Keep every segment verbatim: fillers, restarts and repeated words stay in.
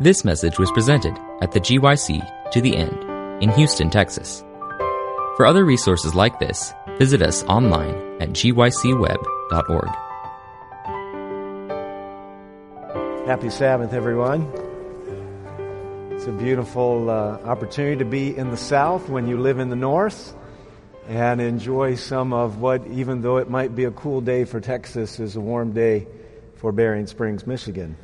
This message was presented at the G Y C to the End in Houston, Texas. For other resources like this, visit us online at G Y C web dot org. Happy Sabbath, everyone. It's a beautiful uh, opportunity to be in the South when you live in the North and enjoy some of what, even though it might be a cool day for Texas, is a warm day for Berrien Springs, Michigan.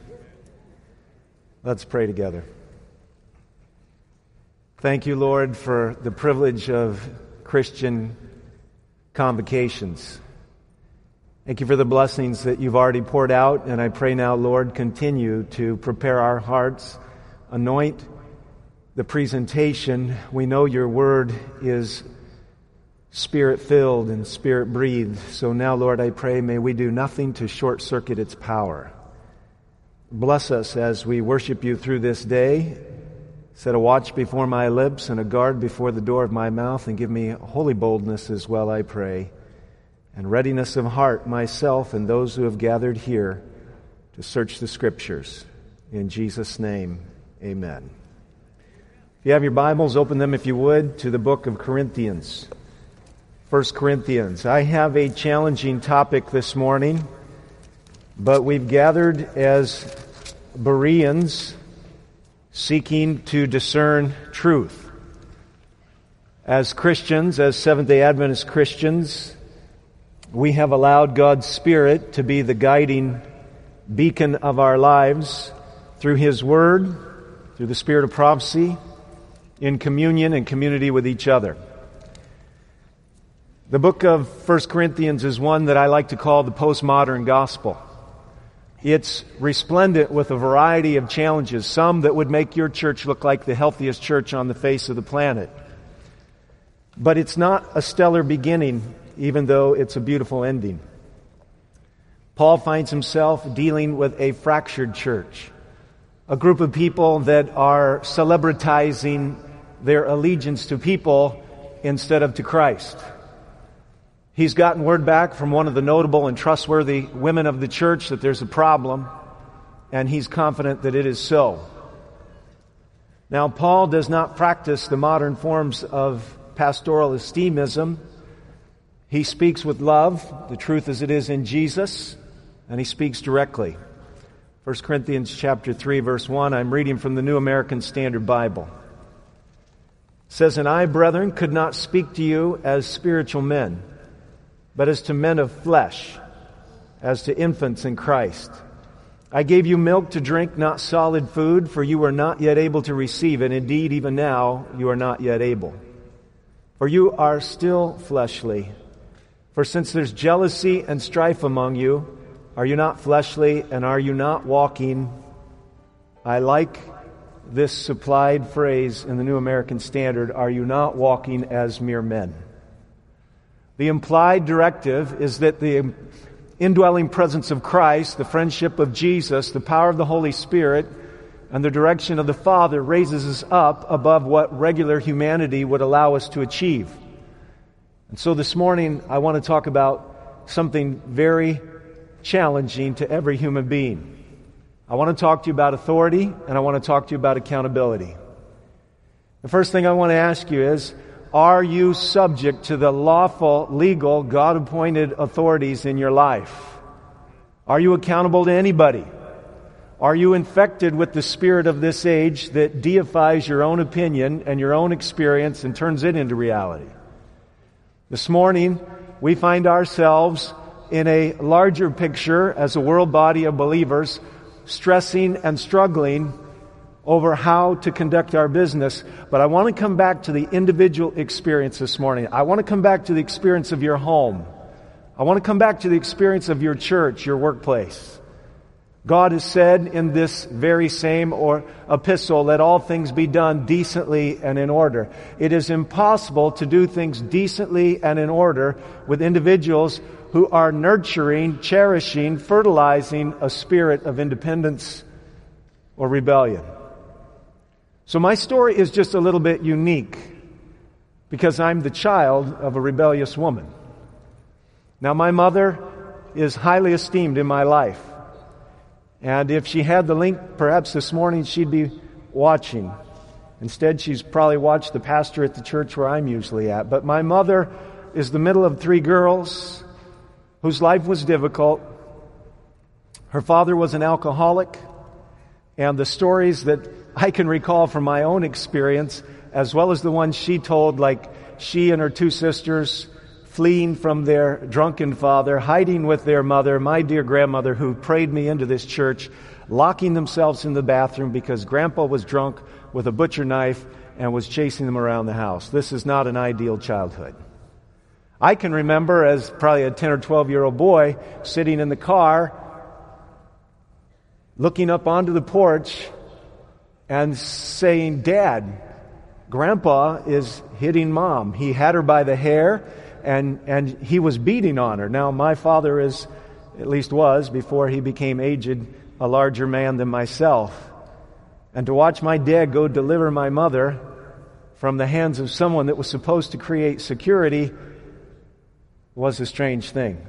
Let's pray together. Thank you, Lord, for the privilege of Christian convocations. Thank you for the blessings that you've already poured out, and I pray now, Lord, continue to prepare our hearts, anoint the presentation. We know your word is Spirit-filled and Spirit-breathed, so now, Lord, I pray, may we do nothing to short-circuit its power. Bless us as we worship you through this day. Set a watch before my lips and a guard before the door of my mouth, and give me holy boldness as well, I pray, and readiness of heart, myself and those who have gathered here to search the Scriptures. In Jesus' name, amen. If you have your Bibles, open them, if you would, to the book of Corinthians. First Corinthians. I have a challenging topic this morning, but we've gathered as Bereans seeking to discern truth. As Christians, as Seventh day Adventist Christians, we have allowed God's Spirit to be the guiding beacon of our lives through His Word, through the Spirit of Prophecy, in communion and community with each other. The book of First Corinthians is one that I like to call the postmodern gospel. It's resplendent with a variety of challenges, some that would make your church look like the healthiest church on the face of the planet. But it's not a stellar beginning, even though it's a beautiful ending. Paul finds himself dealing with a fractured church, a group of people that are celebritizing their allegiance to people instead of to Christ. He's gotten word back from one of the notable and trustworthy women of the church that there's a problem, and he's confident that it is so. Now, Paul does not practice the modern forms of pastoral esteemism. He speaks with love, the truth as it is in Jesus, and he speaks directly. First Corinthians chapter three, verse one, I'm reading from the New American Standard Bible. It says, And I, brethren, could not speak to you as spiritual men, but as to men of flesh, as to infants in Christ. I gave you milk to drink, not solid food, for you were not yet able to receive, and indeed even now you are not yet able. For you are still fleshly. For since there's jealousy and strife among you, are you not fleshly, and are you not walking? I like this supplied phrase in the New American Standard, are you not walking as mere men? The implied directive is that the indwelling presence of Christ, the friendship of Jesus, the power of the Holy Spirit, and the direction of the Father raises us up above what regular humanity would allow us to achieve. And so this morning, I want to talk about something very challenging to every human being. I want to talk to you about authority, and I want to talk to you about accountability. The first thing I want to ask you is, are you subject to the lawful, legal, God-appointed authorities in your life? Are you accountable to anybody? Are you infected with the spirit of this age that deifies your own opinion and your own experience and turns it into reality? This morning, we find ourselves in a larger picture as a world body of believers stressing and struggling over how to conduct our business. But I want to come back to the individual experience this morning. I want to come back to the experience of your home. I want to come back to the experience of your church, your workplace. God has said in this very same or epistle, let all things be done decently and in order. It is impossible to do things decently and in order with individuals who are nurturing, cherishing, fertilizing a spirit of independence or rebellion. So my story is just a little bit unique because I'm the child of a rebellious woman. Now, my mother is highly esteemed in my life. And if she had the link, perhaps this morning she'd be watching. Instead, she's probably watched the pastor at the church where I'm usually at. But my mother is the middle of three girls whose life was difficult. Her father was an alcoholic, and the stories that I can recall from my own experience, as well as the ones she told, like she and her two sisters fleeing from their drunken father, hiding with their mother, my dear grandmother who prayed me into this church, locking themselves in the bathroom because Grandpa was drunk with a butcher knife and was chasing them around the house. This is not an ideal childhood. I can remember as probably a ten or twelve-year-old boy sitting in the car, looking up onto the porch and saying, "Dad, Grandpa is hitting Mom. He had her by the hair, and and he was beating on her." Now, my father is, at least was, before he became aged, a larger man than myself. And to watch my dad go deliver my mother from the hands of someone that was supposed to create security was a strange thing.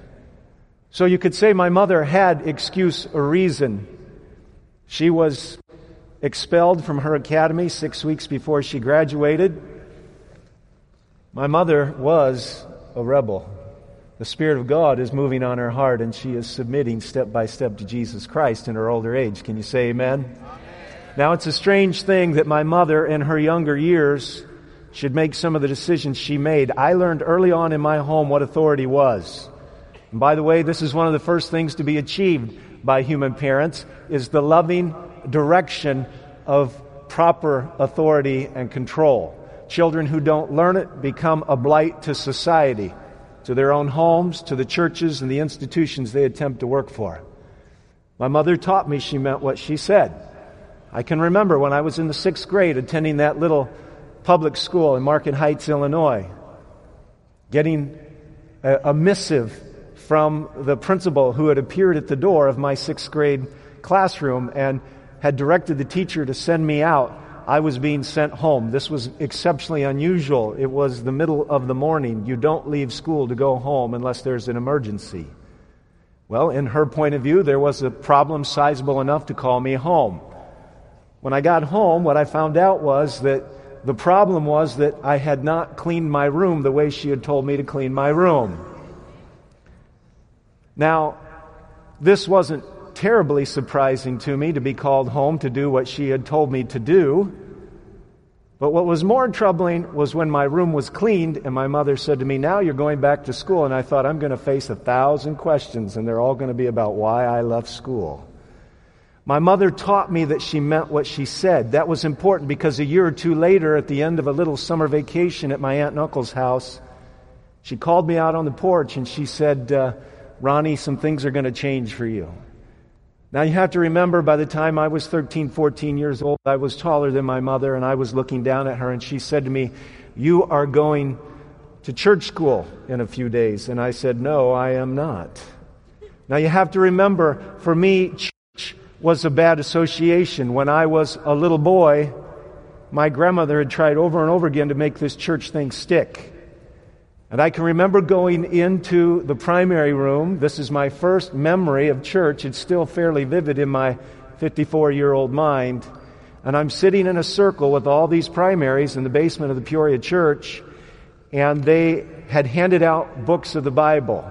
So you could say my mother had excuse or reason. She was expelled from her academy six weeks before she graduated. My mother was a rebel. The Spirit of God is moving on her heart, and she is submitting step by step to Jesus Christ in her older age. Can you say amen? Amen. Now, it's a strange thing that my mother, in her younger years, should make some of the decisions she made. I learned early on in my home what authority was. And by the way, this is one of the first things to be achieved by human parents, is the loving direction of proper authority and control. Children who don't learn it become a blight to society, to their own homes, to the churches and the institutions they attempt to work for. My mother taught me she meant what she said. I can remember when I was in the sixth grade attending that little public school in Market Heights, Illinois, getting a, a missive from the principal who had appeared at the door of my sixth grade classroom and had directed the teacher to send me out. I was being sent home. This was exceptionally unusual. It was the middle of the morning. You don't leave school to go home unless there's an emergency. Well, in her point of view, there was a problem sizable enough to call me home. When I got home, what I found out was that the problem was that I had not cleaned my room the way she had told me to clean my room. Now, this wasn't terribly surprising to me to be called home to do what she had told me to do. But what was more troubling was when my room was cleaned and my mother said to me, "Now you're going back to school." And I thought, I'm going to face a thousand questions and they're all going to be about why I left school. My mother taught me that she meant what she said. That was important because a year or two later, at the end of a little summer vacation at my aunt and uncle's house, she called me out on the porch and she said, uh, "Ronnie, some things are going to change for you." Now, you have to remember, by the time I was thirteen, fourteen years old, I was taller than my mother, and I was looking down at her, and she said to me, "You are going to church school in a few days." And I said, "No, I am not." Now, you have to remember, for me, church was a bad association. When I was a little boy, my grandmother had tried over and over again to make this church thing stick. And I can remember going into the primary room. This is my first memory of church. It's still fairly vivid in my fifty-four-year-old mind. And I'm sitting in a circle with all these primaries in the basement of the Peoria Church, and they had handed out books of the Bible.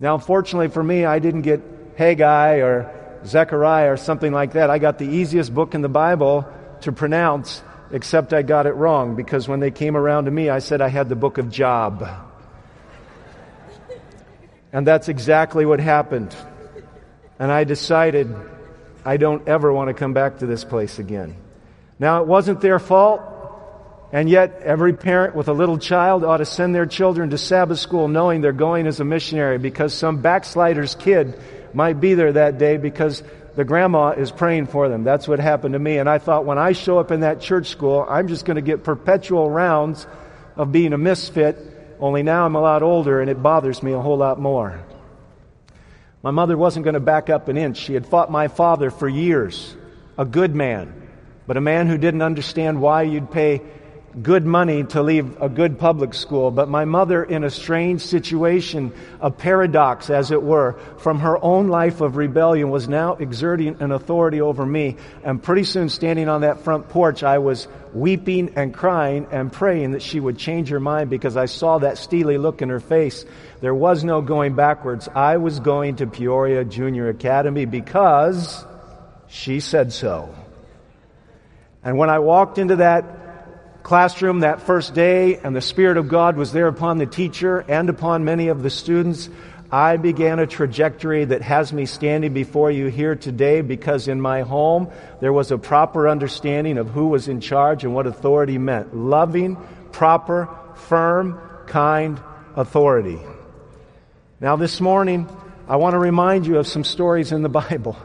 Now, fortunately for me, I didn't get Haggai or Zechariah or something like that. I got the easiest book in the Bible to pronounce, except I got it wrong, because when they came around to me, I said I had the book of Job. And that's exactly what happened. And I decided I don't ever want to come back to this place again. Now, it wasn't their fault, and yet every parent with a little child ought to send their children to Sabbath school knowing they're going as a missionary, because some backslider's kid might be there that day because the grandma is praying for them. That's what happened to me. And I thought, when I show up in that church school, I'm just going to get perpetual rounds of being a misfit, only now I'm a lot older and it bothers me a whole lot more. My mother wasn't going to back up an inch. She had fought my father for years, a good man, but a man who didn't understand why you'd pay good money to leave a good public school, but my mother, in a strange situation, a paradox, as it were, from her own life of rebellion, was now exerting an authority over me. And pretty soon, standing on that front porch, I was weeping and crying and praying that she would change her mind, because I saw that steely look in her face. There was no going backwards. I was going to Peoria Junior Academy because she said so. And when I walked into that classroom that first day, and the Spirit of God was there upon the teacher and upon many of the students, I began a trajectory that has me standing before you here today, because in my home there was a proper understanding of who was in charge and what authority meant. Loving, proper, firm, kind authority. Now this morning, I want to remind you of some stories in the Bible.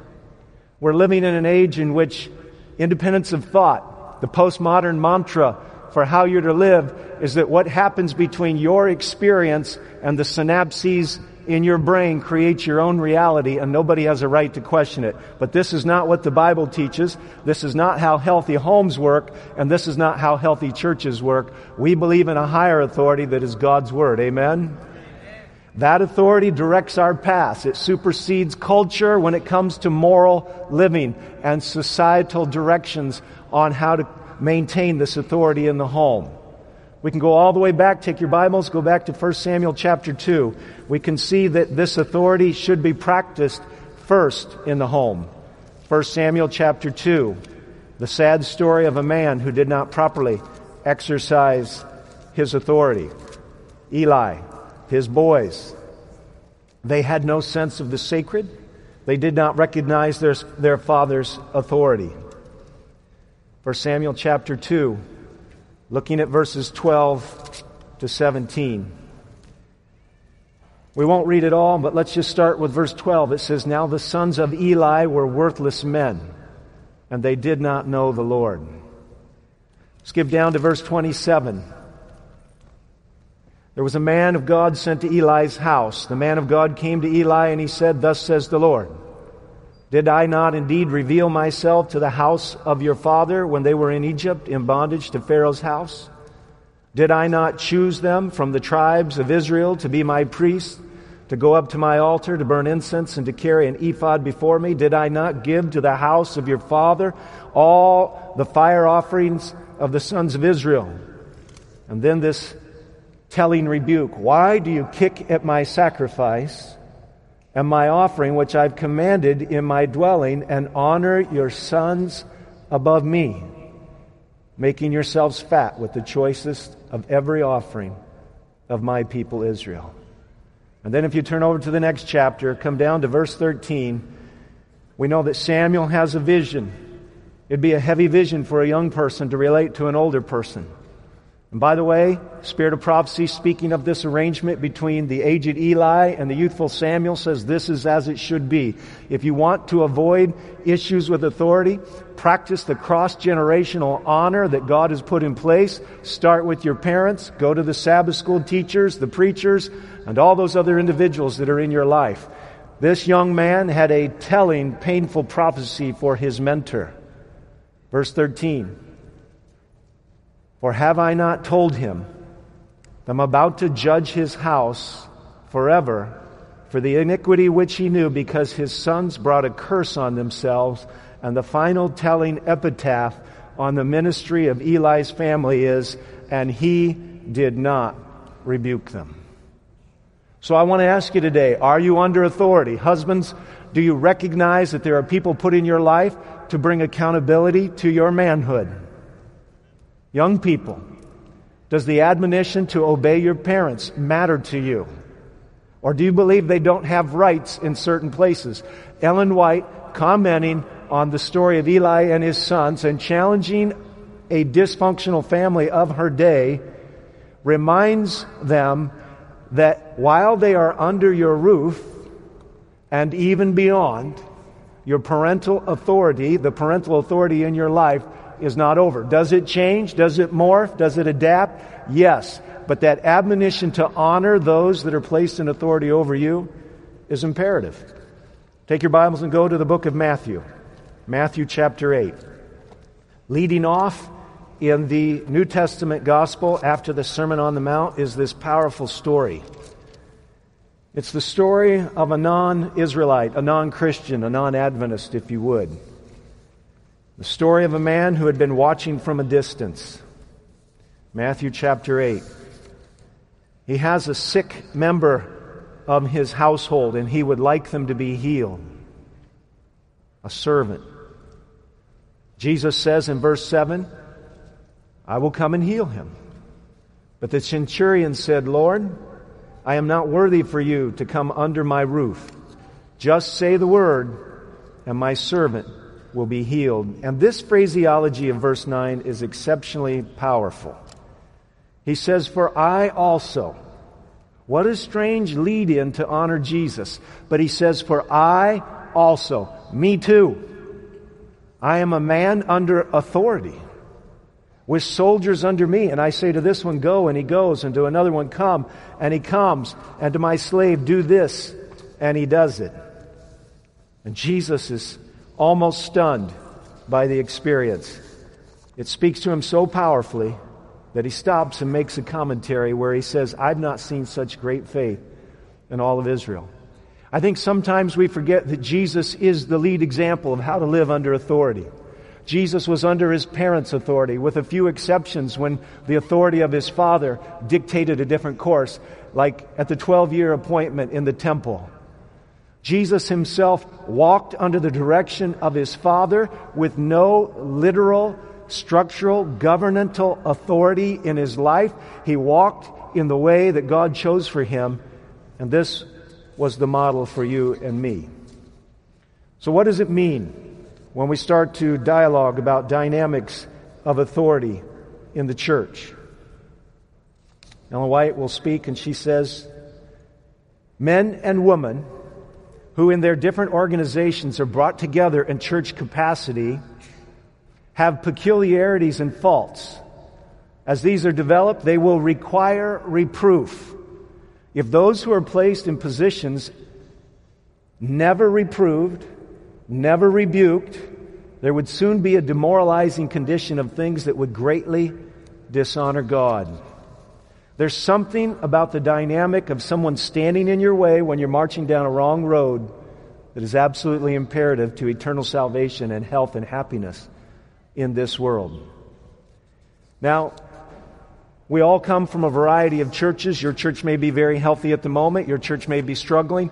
We're living in an age in which independence of thought, the postmodern mantra for how you're to live, is that what happens between your experience and the synapses in your brain creates your own reality, and nobody has a right to question it. But this is not what the Bible teaches. This is not how healthy homes work, and this is not how healthy churches work. We believe in a higher authority that is God's Word. Amen? That authority directs our paths. It supersedes culture when it comes to moral living and societal directions on how to maintain this authority in the home. We can go all the way back, take your Bibles, go back to First Samuel chapter two. We can see that this authority should be practiced first in the home. First Samuel chapter two, the sad story of a man who did not properly exercise his authority. Eli, his boys, they had no sense of the sacred. They did not recognize their, their father's authority. First Samuel chapter two, looking at verses twelve to seventeen. We won't read it all, but let's just start with verse twelve. It says, "Now the sons of Eli were worthless men, and they did not know the Lord." Skip down to verse twenty-seven. "There was a man of God sent to Eli's house. The man of God came to Eli, and he said, 'Thus says the Lord, did I not indeed reveal myself to the house of your father when they were in Egypt in bondage to Pharaoh's house? Did I not choose them from the tribes of Israel to be my priests, to go up to my altar, to burn incense, and to carry an ephod before me? Did I not give to the house of your father all the fire offerings of the sons of Israel?' And then this telling rebuke: 'Why do you kick at my sacrifice and my offering, which I've commanded in my dwelling, and honor your sons above me, making yourselves fat with the choicest of every offering of my people Israel?'" And then if you turn over to the next chapter, come down to verse thirteen, we know that Samuel has a vision. It'd be a heavy vision for a young person to relate to an older person. And by the way, Spirit of Prophecy, speaking of this arrangement between the aged Eli and the youthful Samuel, says this is as it should be. If you want to avoid issues with authority, practice the cross-generational honor that God has put in place. Start with your parents, go to the Sabbath school teachers, the preachers, and all those other individuals that are in your life. This young man had a telling, painful prophecy for his mentor. Verse thirteen. "Or have I not told him, I'm about to judge his house forever for the iniquity which he knew, because his sons brought a curse on themselves." And the final telling epitaph on the ministry of Eli's family is, "And he did not rebuke them." So I want to ask you today, are you under authority? Husbands, do you recognize that there are people put in your life to bring accountability to your manhood? Young people, does the admonition to obey your parents matter to you? Or do you believe they don't have rights in certain places? Ellen White, commenting on the story of Eli and his sons and challenging a dysfunctional family of her day, reminds them that while they are under your roof and even beyond, your parental authority, the parental authority in your life, is not over. Does it change? Does it morph? Does it adapt? Yes. But that admonition to honor those that are placed in authority over you is imperative. Take your Bibles and go to the book of Matthew. Matthew chapter eight. Leading off in the New Testament gospel after the Sermon on the Mount is this powerful story. It's the story of a non-Israelite, a non-Christian, a non-Adventist, if you would. The story of a man who had been watching from a distance. Matthew chapter eight. He has a sick member of his household, and he would like them to be healed. A servant. Jesus says in verse seven, I will come and heal him. But the centurion said, Lord, I am not worthy for you to come under my roof. Just say the word, and my servant will be healed. And this phraseology of verse nine is exceptionally powerful. He says, for I also. What a strange lead-in to honor Jesus. But he says, for I also. Me too. I am a man under authority, with soldiers under me. And I say to this one, go, and he goes. And to another one, come, and he comes. And to my slave, do this, and he does it. And Jesus is almost stunned by the experience. It speaks to him so powerfully that he stops and makes a commentary where he says, I've not seen such great faith in all of Israel. I think sometimes we forget that Jesus is the lead example of how to live under authority. Jesus was under his parents' authority, with a few exceptions when the authority of his father dictated a different course, like at the twelve-year appointment in the temple. Jesus himself walked under the direction of his father with no literal, structural, governmental authority in his life. He walked in the way that God chose for him, and this was the model for you and me. So what does it mean when we start to dialogue about dynamics of authority in the church? Ellen White will speak, and she says, men and women who in their different organizations are brought together in church capacity have peculiarities and faults. As these are developed, they will require reproof. If those who are placed in positions never reproved, never rebuked, there would soon be a demoralizing condition of things that would greatly dishonor God. There's something about the dynamic of someone standing in your way when you're marching down a wrong road that is absolutely imperative to eternal salvation and health and happiness in this world. Now, we all come from a variety of churches. Your church may be very healthy at the moment. Your church may be struggling.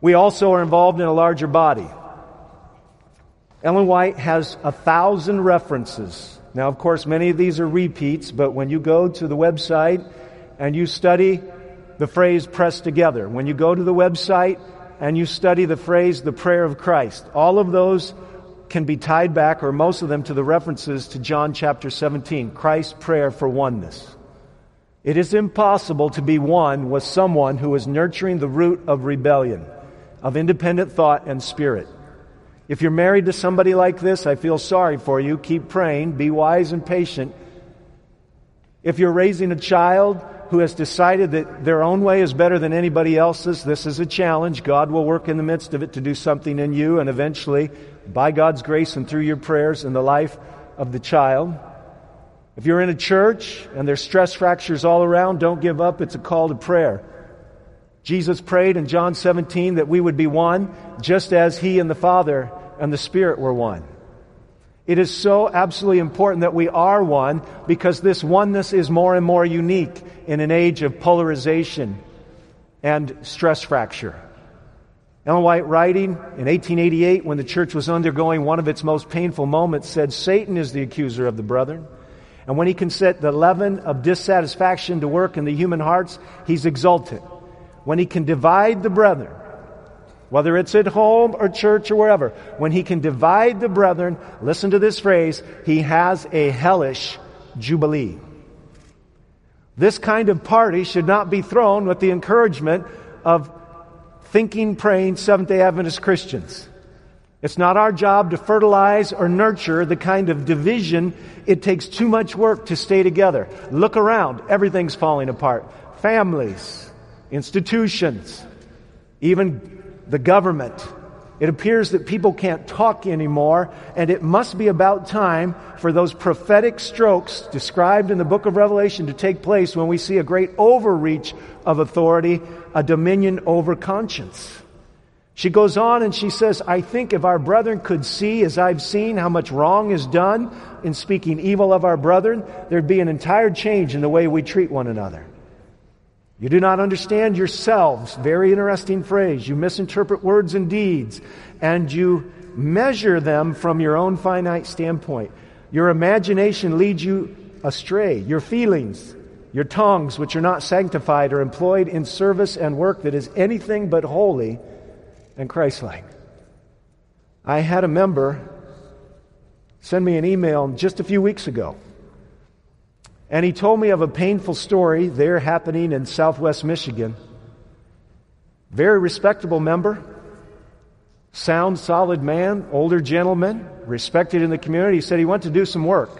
We also are involved in a larger body. Ellen White has a thousand references. Now, of course, many of these are repeats, but when you go to the website and you study the phrase pressed together, when you go to the website and you study the phrase the prayer of Christ, all of those can be tied back, or most of them, to the references to John chapter seventeen, Christ's prayer for oneness. It is impossible to be one with someone who is nurturing the root of rebellion, of independent thought and spirit. If you're married to somebody like this, I feel sorry for you. Keep praying. Be wise and patient. If you're raising a child who has decided that their own way is better than anybody else's, this is a challenge. God will work in the midst of it to do something in you, and eventually, by God's grace and through your prayers, in the life of the child. If you're in a church and there's stress fractures all around, don't give up. It's a call to prayer. Jesus prayed in John seventeen that we would be one, just as He and the Father and the Spirit were one. It is so absolutely important that we are one, because this oneness is more and more unique in an age of polarization and stress fracture. Ellen White, writing in eighteen eighty-eight, when the church was undergoing one of its most painful moments, said, Satan is the accuser of the brethren, and when he can set the leaven of dissatisfaction to work in the human hearts, he's exalted. When he can divide the brethren, whether it's at home or church or wherever, when he can divide the brethren, listen to this phrase, he has a hellish jubilee. This kind of party should not be thrown with the encouragement of thinking, praying Seventh day Adventist Christians. It's not our job to fertilize or nurture the kind of division. It takes too much work to stay together. Look around, everything's falling apart. Families, institutions, even the government, It appears that people can't talk anymore, and it must be about time for those prophetic strokes described in the book of Revelation to take place when we see a great overreach of authority, a dominion over conscience. She goes on and she says, I think if our brethren could see as I've seen how much wrong is done in speaking evil of our brethren, there'd be an entire change in the way we treat one another. You do not understand yourselves. Very interesting phrase. You misinterpret words and deeds, and you measure them from your own finite standpoint. Your imagination leads you astray. Your feelings, your tongues, which are not sanctified, are employed in service and work that is anything but holy and Christ-like. I had a member send me an email just a few weeks ago. And he told me of a painful story there happening in southwest Michigan. Very respectable member, sound, solid man, older gentleman, respected in the community. He said he went to do some work.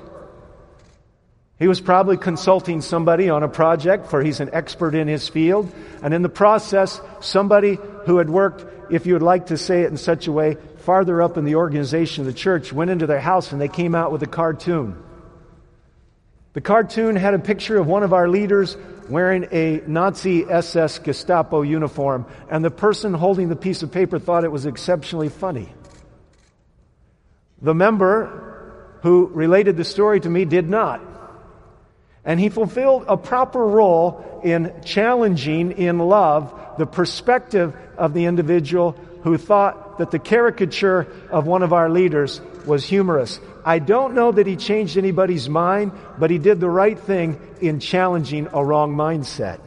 He was probably consulting somebody on a project, for he's an expert in his field. And in the process, somebody who had worked, if you would like to say it in such a way, farther up in the organization of the church, went into their house and they came out with a cartoon. The cartoon had a picture of one of our leaders wearing a Nazi S S Gestapo uniform, and the person holding the piece of paper thought it was exceptionally funny. The member who related the story to me did not. And he fulfilled a proper role in challenging in love the perspective of the individual who thought that the caricature of one of our leaders was humorous. I don't know that he changed anybody's mind, but he did the right thing in challenging a wrong mindset.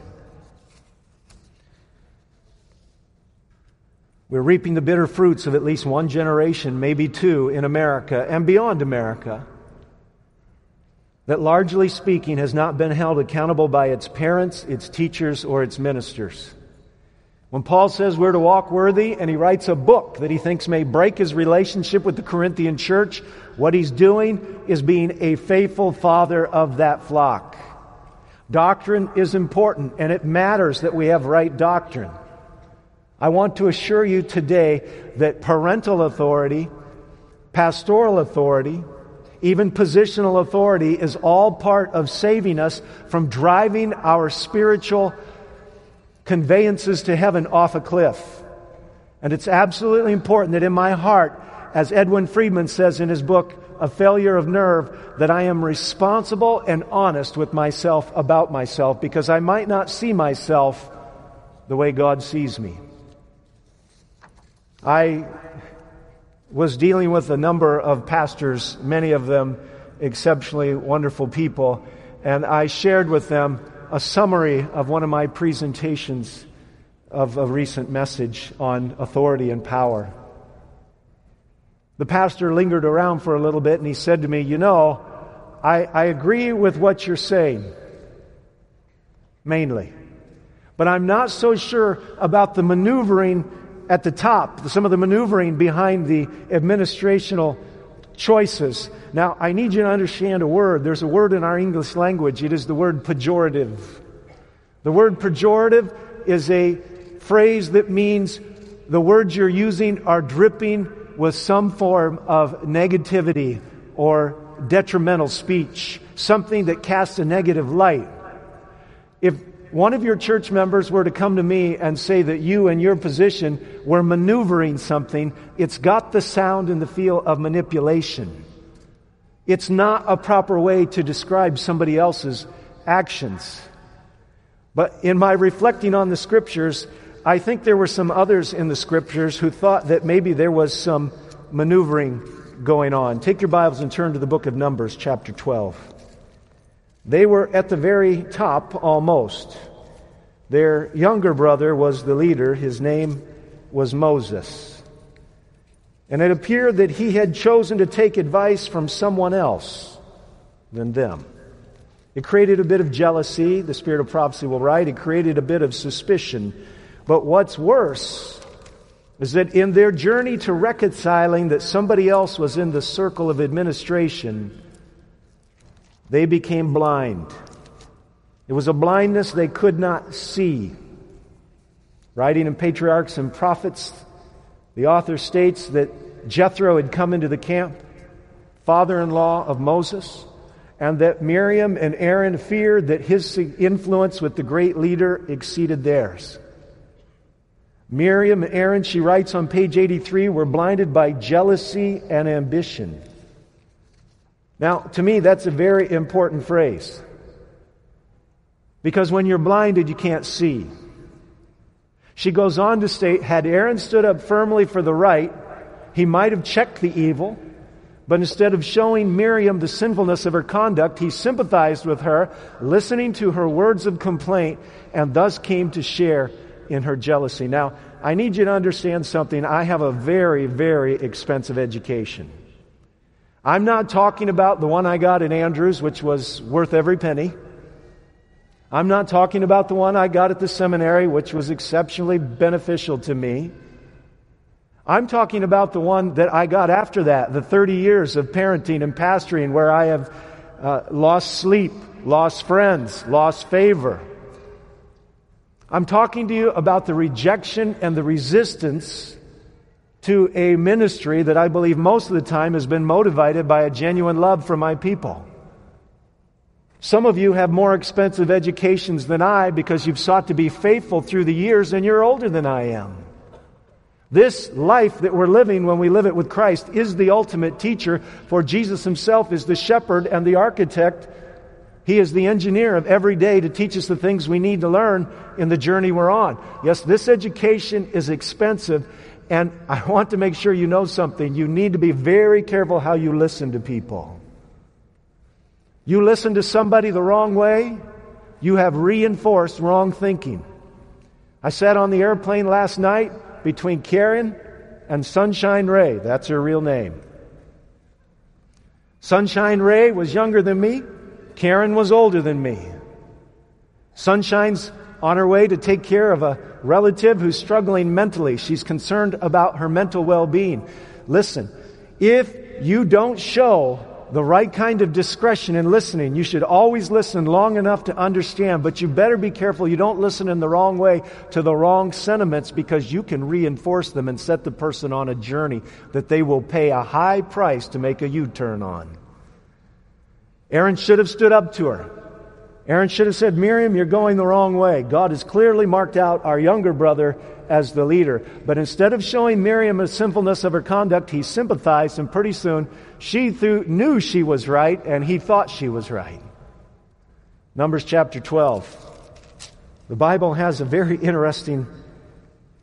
We're reaping the bitter fruits of at least one generation, maybe two, in America and beyond America, that largely speaking has not been held accountable by its parents, its teachers, or its ministers. When Paul says we're to walk worthy, and he writes a book that he thinks may break his relationship with the Corinthian church, what he's doing is being a faithful father of that flock. Doctrine is important, and it matters that we have right doctrine. I want to assure you today that parental authority, pastoral authority, even positional authority is all part of saving us from driving our spiritual conveyances to heaven off a cliff. And it's absolutely important that in my heart, as Edwin Friedman says in his book, A Failure of Nerve, that I am responsible and honest with myself about myself, because I might not see myself the way God sees me. I was dealing with a number of pastors, many of them exceptionally wonderful people, and I shared with them a summary of one of my presentations of a recent message on authority and power. The pastor lingered around for a little bit and he said to me, you know, I, I agree with what you're saying, mainly, but I'm not so sure about the maneuvering at the top, some of the maneuvering behind the administrational choices. Now, I need you to understand a word. There's a word in our English language. It is the word pejorative. The word pejorative is a phrase that means the words you're using are dripping with some form of negativity or detrimental speech, something that casts a negative light. If one of your church members were to come to me and say that you and your position were maneuvering something, it's got the sound and the feel of manipulation. It's not a proper way to describe somebody else's actions. But in my reflecting on the scriptures, I think there were some others in the scriptures who thought that maybe there was some maneuvering going on. Take your Bibles and turn to the book of Numbers, chapter twelve. They were at the very top, almost. Their younger brother was the leader. His name was Moses. And it appeared that he had chosen to take advice from someone else than them. It created a bit of jealousy, the Spirit of Prophecy will write. It created a bit of suspicion. But what's worse is that in their journey to reconciling that somebody else was in the circle of administration, they became blind. It was a blindness they could not see. Writing in Patriarchs and Prophets, The author states that Jethro had come into the camp, father-in-law of Moses, and that Miriam and Aaron feared that his influence with the great leader exceeded theirs. Miriam and Aaron, she writes on page eighty-three, were blinded by jealousy and ambition. Now, to me, that's a very important phrase. Because when you're blinded, you can't see. She goes on to state, had Aaron stood up firmly for the right, he might have checked the evil, but instead of showing Miriam the sinfulness of her conduct, he sympathized with her, listening to her words of complaint, and thus came to share in her jealousy. Now, I need you to understand something. I have a very, very expensive education. I'm not talking about the one I got in Andrews, which was worth every penny. I'm not talking about the one I got at the seminary, which was exceptionally beneficial to me. I'm talking about the one that I got after that, the thirty years of parenting and pastoring, where I have uh, lost sleep, lost friends, lost favor. I'm talking to you about the rejection and the resistance to a ministry that I believe most of the time has been motivated by a genuine love for my people. Some of you have more expensive educations than I because you've sought to be faithful through the years and you're older than I am. This life that we're living when we live it with Christ is the ultimate teacher, for Jesus himself is the shepherd and the architect. He is the engineer of every day to teach us the things we need to learn in the journey we're on. Yes, this education is expensive, and I want to make sure you know something. You need to be very careful how you listen to people. You listen to somebody the wrong way, you have reinforced wrong thinking. I sat on the airplane last night between Karen and Sunshine Ray. That's her real name. Sunshine Ray was younger than me. Karen was older than me. Sunshine's on her way to take care of a relative who's struggling mentally. She's concerned about her mental well-being. Listen, if you don't show the right kind of discretion in listening, you should always listen long enough to understand, but you better be careful you don't listen in the wrong way to the wrong sentiments, because you can reinforce them and set the person on a journey that they will pay a high price to make a U-turn on. Aaron should have stood up to her. Aaron should have said, Miriam, you're going the wrong way. God has clearly marked out our younger brother as the leader. But instead of showing Miriam the sinfulness of her conduct, he sympathized, and pretty soon she th- knew she was right, and he thought she was right. Numbers chapter twelve. The Bible has a very interesting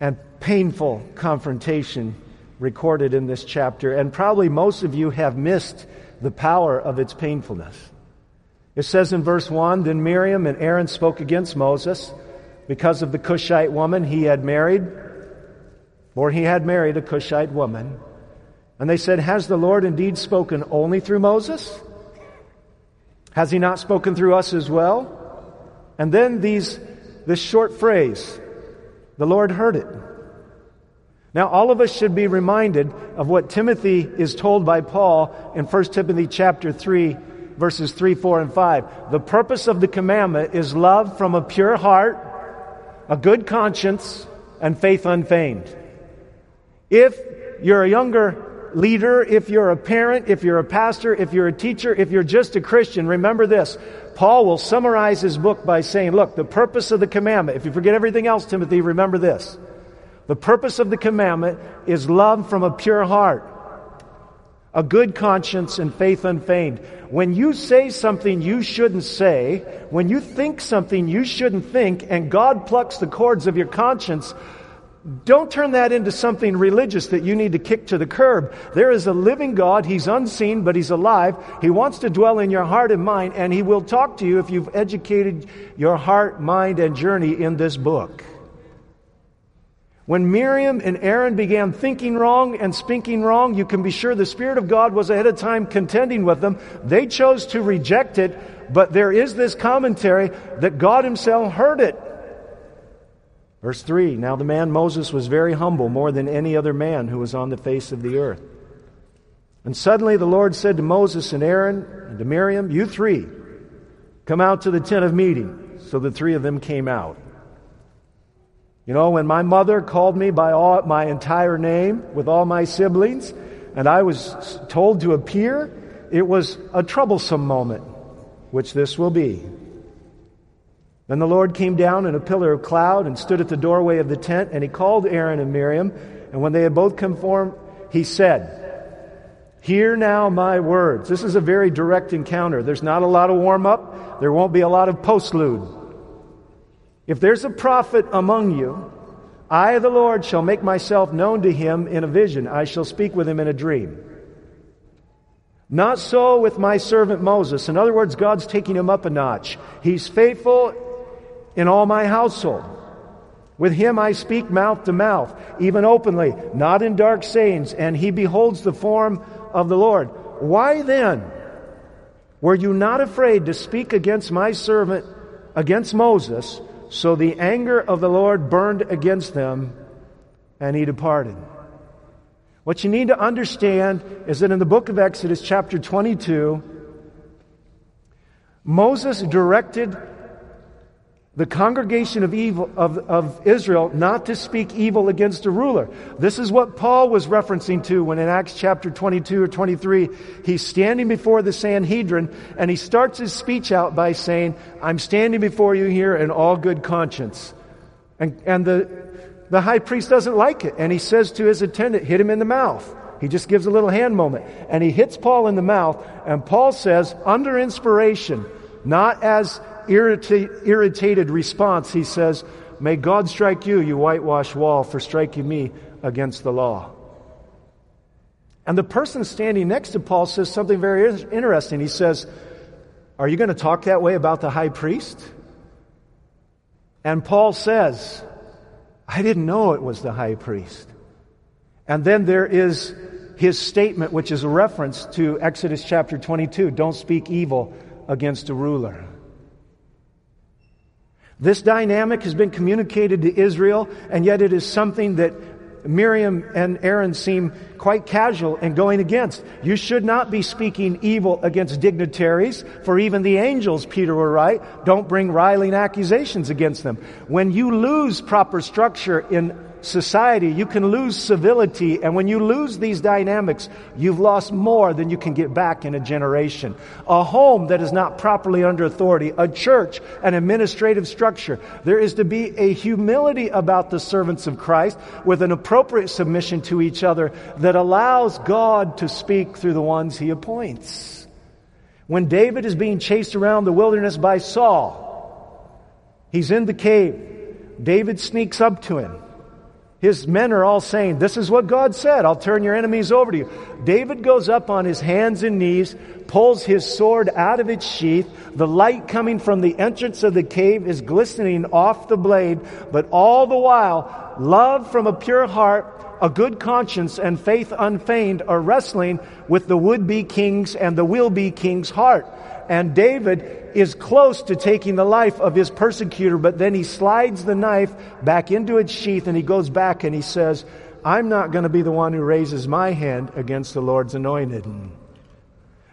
and painful confrontation recorded in this chapter, and probably most of you have missed the power of its painfulness. It says in verse one, then Miriam and Aaron spoke against Moses because of the Cushite woman he had married, or he had married a Cushite woman. And they said, has the Lord indeed spoken only through Moses? Has he not spoken through us as well? And then these, this short phrase, the Lord heard it. Now, all of us should be reminded of what Timothy is told by Paul in First Timothy chapter three, verses three, four, and five. The purpose of the commandment is love from a pure heart, a good conscience, and faith unfeigned. If you're a younger leader, if you're a parent, if you're a pastor, if you're a teacher, if you're just a Christian, remember this. Paul will summarize his book by saying, look, the purpose of the commandment, if you forget everything else, Timothy, remember this. The purpose of the commandment is love from a pure heart, a good conscience, and faith unfeigned. When you say something you shouldn't say, when you think something you shouldn't think, and God plucks the cords of your conscience, don't turn that into something religious that you need to kick to the curb. There is a living God. He's unseen, but He's alive. He wants to dwell in your heart and mind, and He will talk to you if you've educated your heart, mind, and journey in this book. When Miriam and Aaron began thinking wrong and speaking wrong, you can be sure the Spirit of God was ahead of time contending with them. They chose to reject it, but there is this commentary that God Himself heard it. Verse three, now the man Moses was very humble, more than any other man who was on the face of the earth. And suddenly the Lord said to Moses and Aaron and to Miriam, you three, come out to the tent of meeting. So the three of them came out. You know, when my mother called me by all, my entire name with all my siblings, and I was told to appear, it was a troublesome moment, which this will be. Then the Lord came down in a pillar of cloud and stood at the doorway of the tent, and he called Aaron and Miriam, and when they had both conformed, he said, "Hear now my words." This is a very direct encounter. There's not a lot of warm-up. There won't be a lot of postlude. "If there's a prophet among you, I, the Lord, shall make myself known to him in a vision. I shall speak with him in a dream. Not so with my servant Moses." In other words, God's taking him up a notch. "He's faithful in all my household. With him I speak mouth to mouth, even openly, not in dark sayings, and he beholds the form of the Lord. Why then were you not afraid to speak against my servant, against Moses? So the anger of the Lord burned against them, and he departed." What you need to understand is that in the book of Exodus, chapter twenty-two, Moses directed the congregation of, evil, of, of Israel not to speak evil against a ruler. This is what Paul was referencing to when in Acts chapter twenty-two or twenty-three, he's standing before the Sanhedrin, and he starts his speech out by saying, "I'm standing before you here in all good conscience." And, and the, the high priest doesn't like it, and he says to his attendant, "Hit him in the mouth." He just gives a little hand moment, and he hits Paul in the mouth, and Paul says, under inspiration, not as Irritate, irritated response, he says, "May God strike you, you whitewashed wall, for striking me against the law." And the person standing next to Paul says something very interesting. He says, "Are you going to talk that way about the high priest?" And Paul says, "I didn't know it was the high priest." And then there is his statement, which is a reference to Exodus chapter twenty-two, "Don't speak evil against a ruler." This dynamic has been communicated to Israel, and yet it is something that Miriam and Aaron seem quite casual in going against. "You should not be speaking evil against dignitaries, for even the angels," Peter will write, "don't bring riling accusations against them." When you lose proper structure in society, you can lose civility, and when you lose these dynamics, you've lost more than you can get back in a generation. A home that is not properly under authority, a church, an administrative structure. There is to be a humility about the servants of Christ with an appropriate submission to each other that allows God to speak through the ones he appoints. When David is being chased around the wilderness by Saul, he's in the cave. David sneaks up to him. His men are all saying, "This is what God said, I'll turn your enemies over to you." David goes up on his hands and knees, pulls his sword out of its sheath. The light coming from the entrance of the cave is glistening off the blade, but all the while, love from a pure heart, a good conscience, and faith unfeigned are wrestling with the would-be king's and the will-be king's heart. And David is close to taking the life of his persecutor, but then he slides the knife back into its sheath, and he goes back and he says, "I'm not going to be the one who raises my hand against the Lord's anointed."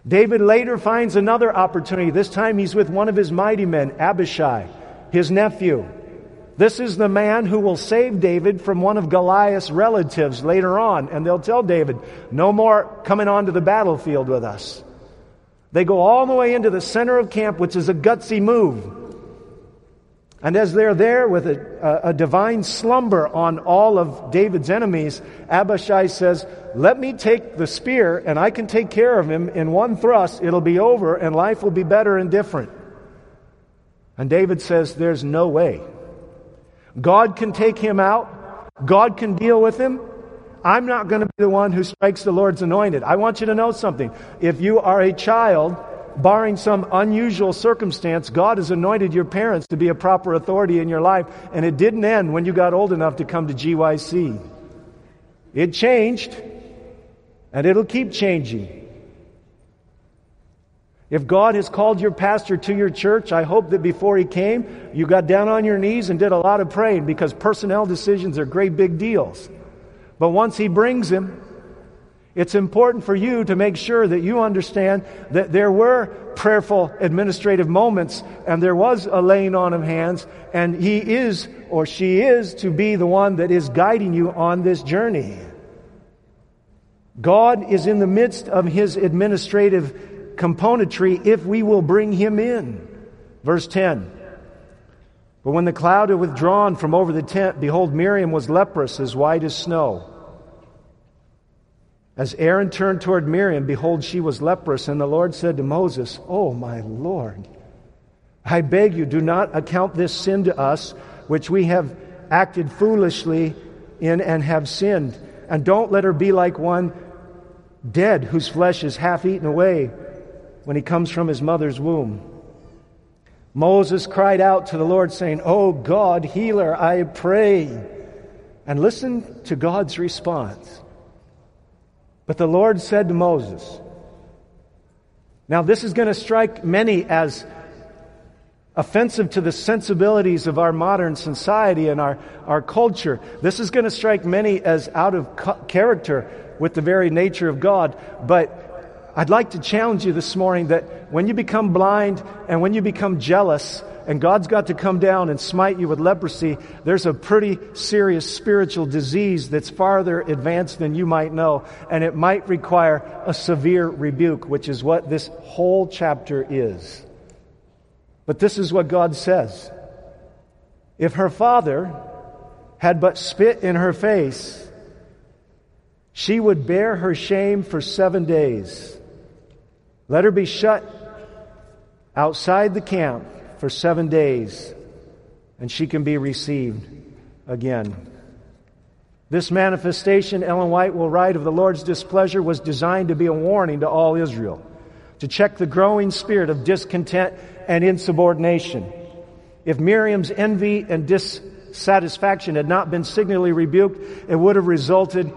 David later finds another opportunity. This time he's with one of his mighty men, Abishai, his nephew. This is the man who will save David from one of Goliath's relatives later on, and they'll tell David, "No more coming onto the battlefield with us." They go all the way into the center of camp, which is a gutsy move. And as they're there with a, a divine slumber on all of David's enemies, Abishai says, "Let me take the spear, and I can take care of him. In one thrust, it'll be over, and life will be better and different." And David says, "There's no way. God can take him out. God can deal with him. I'm not going to be the one who strikes the Lord's anointed." I want you to know something. If you are a child, barring some unusual circumstance, God has anointed your parents to be a proper authority in your life, and it didn't end when you got old enough to come to G Y C. It changed, and it'll keep changing. If God has called your pastor to your church, I hope that before he came, you got down on your knees and did a lot of praying, because personnel decisions are great big deals. But once he brings him, It's important for you to make sure that you understand that there were prayerful administrative moments and there was a laying on of hands, and he is or she is to be the one that is guiding you on this journey. God is in the midst of his administrative componentry if we will bring him in. Verse ten. But when the cloud had withdrawn from over the tent, behold, Miriam was leprous as white as snow. As Aaron turned toward Miriam, behold, she was leprous. And the Lord said to Moses, "O my Lord, I beg you, do not account this sin to us, which we have acted foolishly in and have sinned. And don't let her be like one dead whose flesh is half eaten away when he comes from his mother's womb." Moses cried out to the Lord, saying, "O God, healer, I pray." And listen to God's response. But the Lord said to Moses, now this is going to strike many as offensive to the sensibilities of our modern society and our, our culture. This is going to strike many as out of character with the very nature of God. But I'd like to challenge you this morning that when you become blind and when you become jealous and God's got to come down and smite you with leprosy, there's a pretty serious spiritual disease that's farther advanced than you might know, and it might require a severe rebuke, which is what this whole chapter is. But this is what God says. If her father had but spit in her face, she would bear her shame for seven days. Let her be shut outside the camp for seven days, and she can be received again. This manifestation, Ellen White will write, of the Lord's displeasure was designed to be a warning to all Israel, to check the growing spirit of discontent and insubordination. If Miriam's envy and dissatisfaction had not been signally rebuked, it would have resulted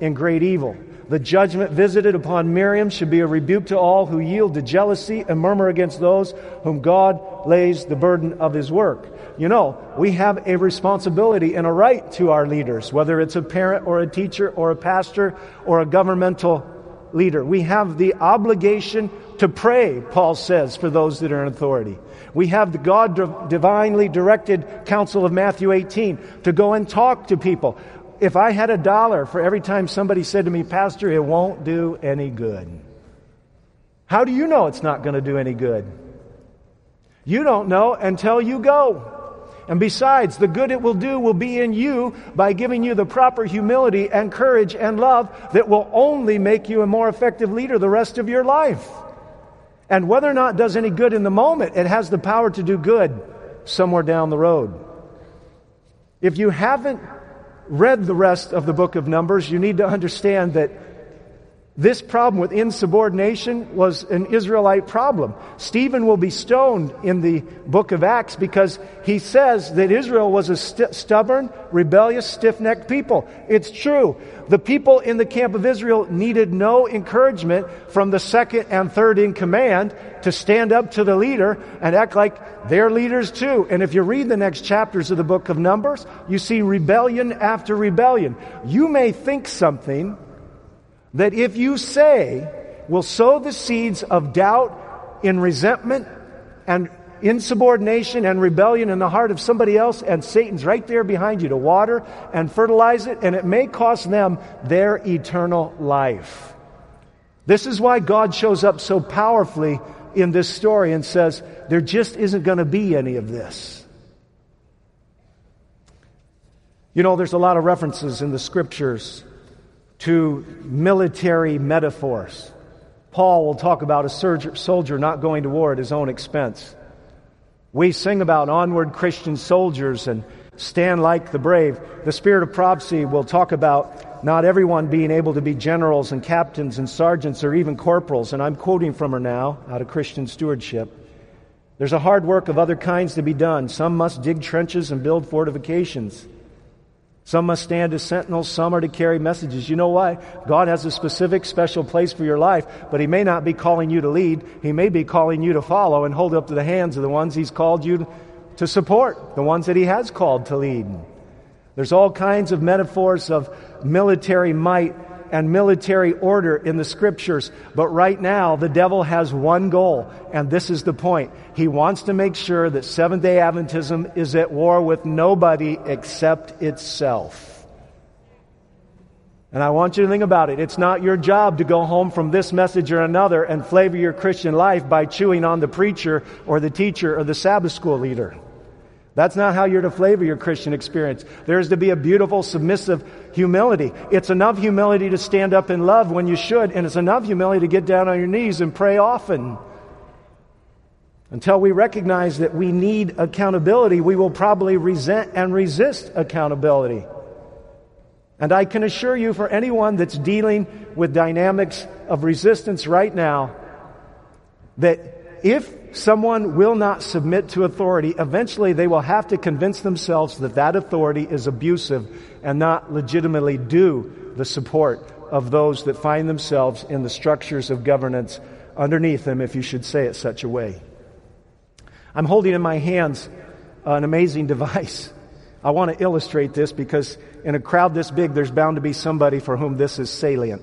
in great evil. The judgment visited upon Miriam should be a rebuke to all who yield to jealousy and murmur against those whom God lays the burden of his work. You know, we have a responsibility and a right to our leaders, whether it's a parent or a teacher or a pastor or a governmental leader. We have the obligation to pray, Paul says, for those that are in authority. We have the God divinely directed counsel of Matthew eighteen to go and talk to people. If I had a dollar for every time somebody said to me, "Pastor, it won't do any good," how do you know it's not going to do any good? You don't know until you go. And besides, the good it will do will be in you by giving you the proper humility and courage and love that will only make you a more effective leader the rest of your life. And whether or not it does any good in the moment, it has the power to do good somewhere down the road. If you haven't read the rest of the book of Numbers, you need to understand that this problem with insubordination was an Israelite problem. Stephen will be stoned in the book of Acts because he says that Israel was a st- stubborn, rebellious, stiff-necked people. It's true. The people in the camp of Israel needed no encouragement from the second and third in command to stand up to the leader and act like they're leaders too. And if you read the next chapters of the book of Numbers, you see rebellion after rebellion. You may think something that if you say will sow the seeds of doubt in resentment and insubordination and rebellion in the heart of somebody else, and Satan's right there behind you to water and fertilize it, and it may cost them their eternal life. This is why God shows up so powerfully in this story and says, there just isn't going to be any of this. You know, there's a lot of references in the scriptures to military metaphors. Paul will talk about a soldier not going to war at his own expense. We sing about onward Christian soldiers and stand like the brave. The Spirit of Prophecy will talk about not everyone being able to be generals and captains and sergeants or even corporals, and I'm quoting from her now out of Christian Stewardship. There's a hard work of other kinds to be done. Some must dig trenches and build fortifications. Some must stand as sentinels, some are to carry messages. You know why? God has a specific, special place for your life, but He may not be calling you to lead. He may be calling you to follow and hold up to the hands of the ones He's called you to support, the ones that He has called to lead. There's all kinds of metaphors of military might and military order in the scriptures. But right now, the devil has one goal, and this is the point. He wants to make sure that Seventh-day Adventism is at war with nobody except itself. And I want you to think about it. It's not your job to go home from this message or another and flavor your Christian life by chewing on the preacher or the teacher or the Sabbath school leader. That's not how you're to flavor your Christian experience. There is to be a beautiful, submissive humility. It's enough humility to stand up in love when you should, and it's enough humility to get down on your knees and pray often. Until we recognize that we need accountability, we will probably resent and resist accountability. And I can assure you, for anyone that's dealing with dynamics of resistance right now, that if someone will not submit to authority, eventually they will have to convince themselves that that authority is abusive and not legitimately due the support of those that find themselves in the structures of governance underneath them, if you should say it such a way. I'm holding in my hands an amazing device. I want to illustrate this because in a crowd this big, there's bound to be somebody for whom this is salient.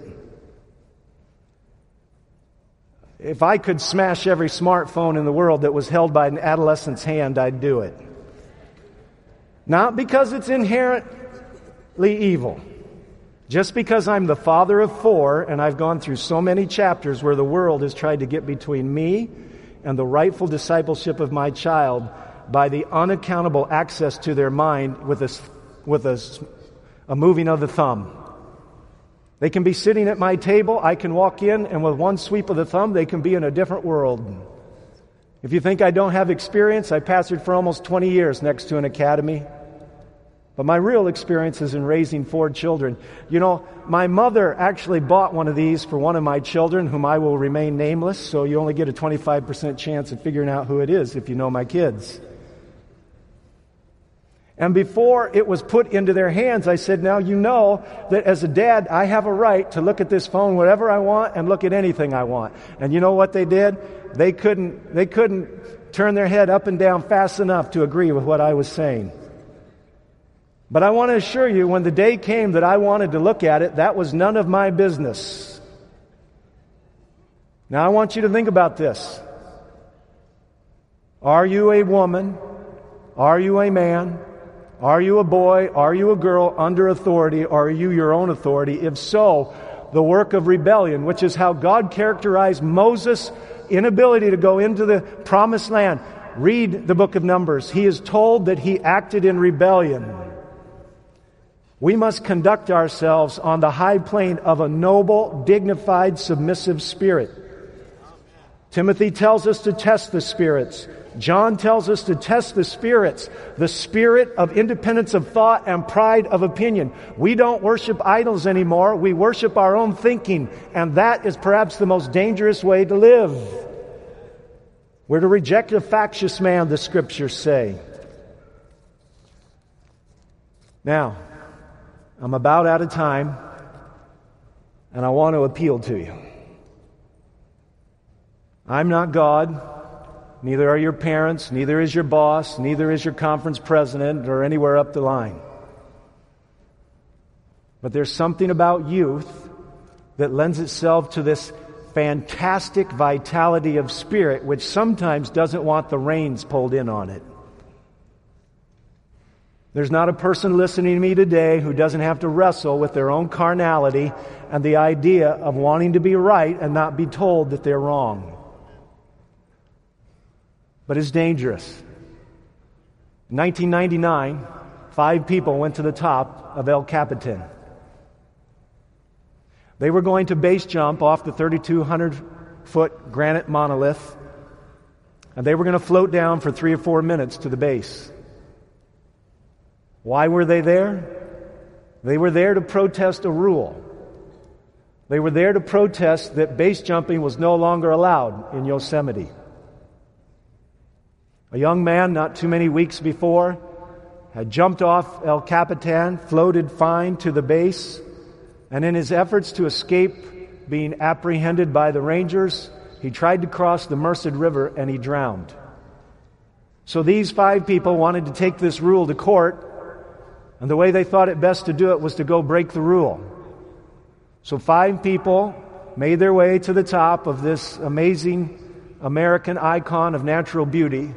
If I could smash every smartphone in the world that was held by an adolescent's hand, I'd do it. Not because it's inherently evil. Just because I'm the father of four, and I've gone through so many chapters where the world has tried to get between me and the rightful discipleship of my child by the unaccountable access to their mind with a, with a, a moving of the thumb. They can be sitting at my table, I can walk in, and with one sweep of the thumb, they can be in a different world. If you think I don't have experience, I pastored for almost twenty years next to an academy. But my real experience is in raising four children. You know, my mother actually bought one of these for one of my children, whom I will remain nameless, so you only get a twenty-five percent chance of figuring out who it is if you know my kids. And before it was put into their hands, I said, now you know that as a dad, I have a right to look at this phone whatever I want and look at anything I want. And you know what they did? They couldn't, they couldn't turn their head up and down fast enough to agree with what I was saying. But I want to assure you, when the day came that I wanted to look at it, that was none of my business. Now I want you to think about this. Are you a woman? Are you a man? Are you a boy? Are you a girl under authority? Are you your own authority? If so, the work of rebellion, which is how God characterized Moses' inability to go into the promised land. Read the book of Numbers. He is told that he acted in rebellion. We must conduct ourselves on the high plane of a noble, dignified, submissive spirit. Timothy tells us to test the spirits. John tells us to test the spirits, the spirit of independence of thought and pride of opinion. We don't worship idols anymore. We worship our own thinking, and that is perhaps the most dangerous way to live. We're to reject a factious man, the scriptures say. Now, I'm about out of time, and I want to appeal to you. I'm not God. Neither are your parents, neither is your boss, neither is your conference president or anywhere up the line. But there's something about youth that lends itself to this fantastic vitality of spirit which sometimes doesn't want the reins pulled in on it. There's not a person listening to me today who doesn't have to wrestle with their own carnality and the idea of wanting to be right and not be told that they're wrong. But it's dangerous. In nineteen ninety-nine, five people went to the top of El Capitan. They were going to base jump off the thirty-two hundred foot granite monolith, and they were going to float down for three or four minutes to the base. Why were they there? They were there to protest a rule. They were there to protest that base jumping was no longer allowed in Yosemite. A young man, not too many weeks before, had jumped off El Capitan, floated fine to the base, and in his efforts to escape being apprehended by the rangers, he tried to cross the Merced River and he drowned. So these five people wanted to take this rule to court, and the way they thought it best to do it was to go break the rule. So five people made their way to the top of this amazing American icon of natural beauty.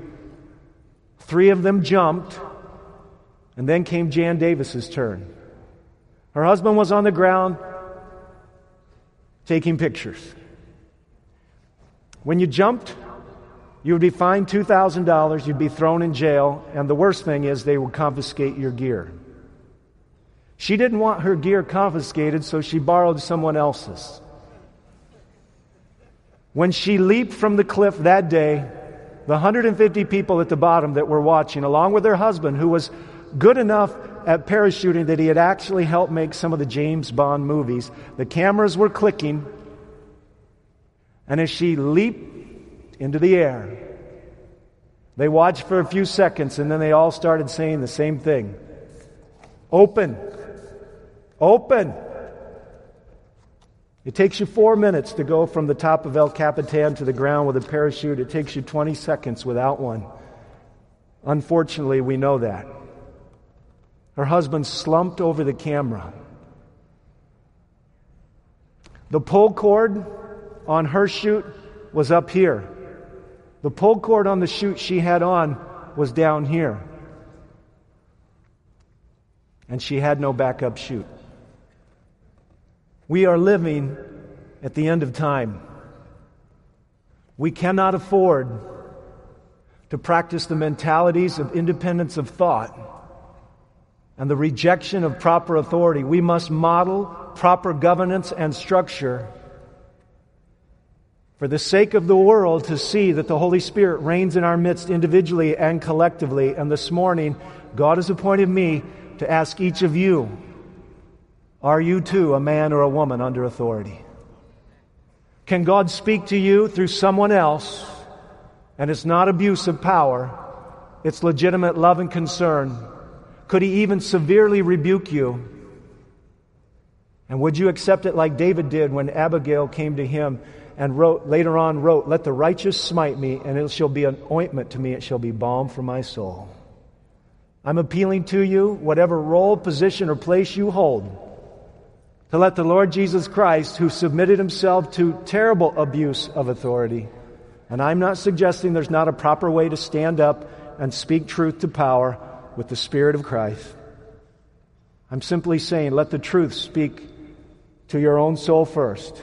Three of them jumped, and then came Jan Davis's turn. Her husband was on the ground taking pictures. When you jumped, you would be fined two thousand dollars, you'd be thrown in jail, and the worst thing is they would confiscate your gear. She didn't want her gear confiscated, so she borrowed someone else's. When she leaped from the cliff that day, the one hundred fifty people at the bottom that were watching, along with her husband, who was good enough at parachuting that he had actually helped make some of the James Bond movies, the cameras were clicking, and as she leaped into the air, they watched for a few seconds, and then they all started saying the same thing. Open. Open. It takes you four minutes to go from the top of El Capitan to the ground with a parachute. It takes you twenty seconds without one. Unfortunately, we know that. Her husband slumped over the camera. The pull cord on her chute was up here. The pull cord on the chute she had on was down here. And she had no backup chute. We are living at the end of time. We cannot afford to practice the mentalities of independence of thought and the rejection of proper authority. We must model proper governance and structure for the sake of the world to see that the Holy Spirit reigns in our midst individually and collectively. And this morning, God has appointed me to ask each of you, are you too a man or a woman under authority? Can God speak to you through someone else? And it's not abuse of power. It's legitimate love and concern. Could he even severely rebuke you? And would you accept it like David did when Abigail came to him and wrote, later on wrote, let the righteous smite me, and it shall be an ointment to me, it shall be balm for my soul. I'm appealing to you, whatever role, position, or place you hold, to let the Lord Jesus Christ, who submitted himself to terrible abuse of authority, and I'm not suggesting there's not a proper way to stand up and speak truth to power with the Spirit of Christ. I'm simply saying, let the truth speak to your own soul first,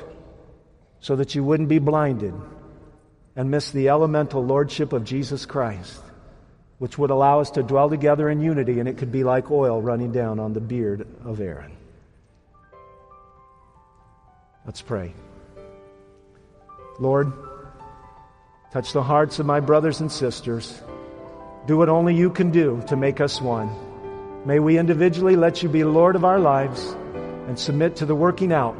so that you wouldn't be blinded and miss the elemental lordship of Jesus Christ, which would allow us to dwell together in unity, and it could be like oil running down on the beard of Aaron. Let's pray. Lord, touch the hearts of my brothers and sisters. Do what only you can do to make us one. May we individually let you be Lord of our lives and submit to the working out,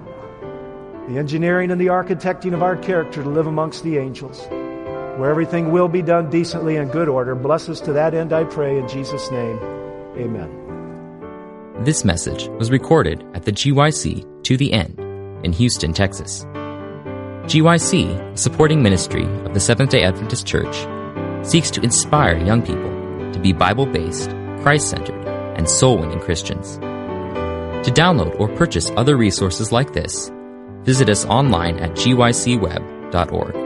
the engineering and the architecting of our character to live amongst the angels, where everything will be done decently and good order. Bless us to that end, I pray, in Jesus' name. Amen. This message was recorded at the G Y C to the End in Houston, Texas. G Y C, a supporting ministry of the Seventh day Adventist Church, seeks to inspire young people to be Bible-based, Christ-centered, and soul-winning Christians. To download or purchase other resources like this, visit us online at G Y C web dot org.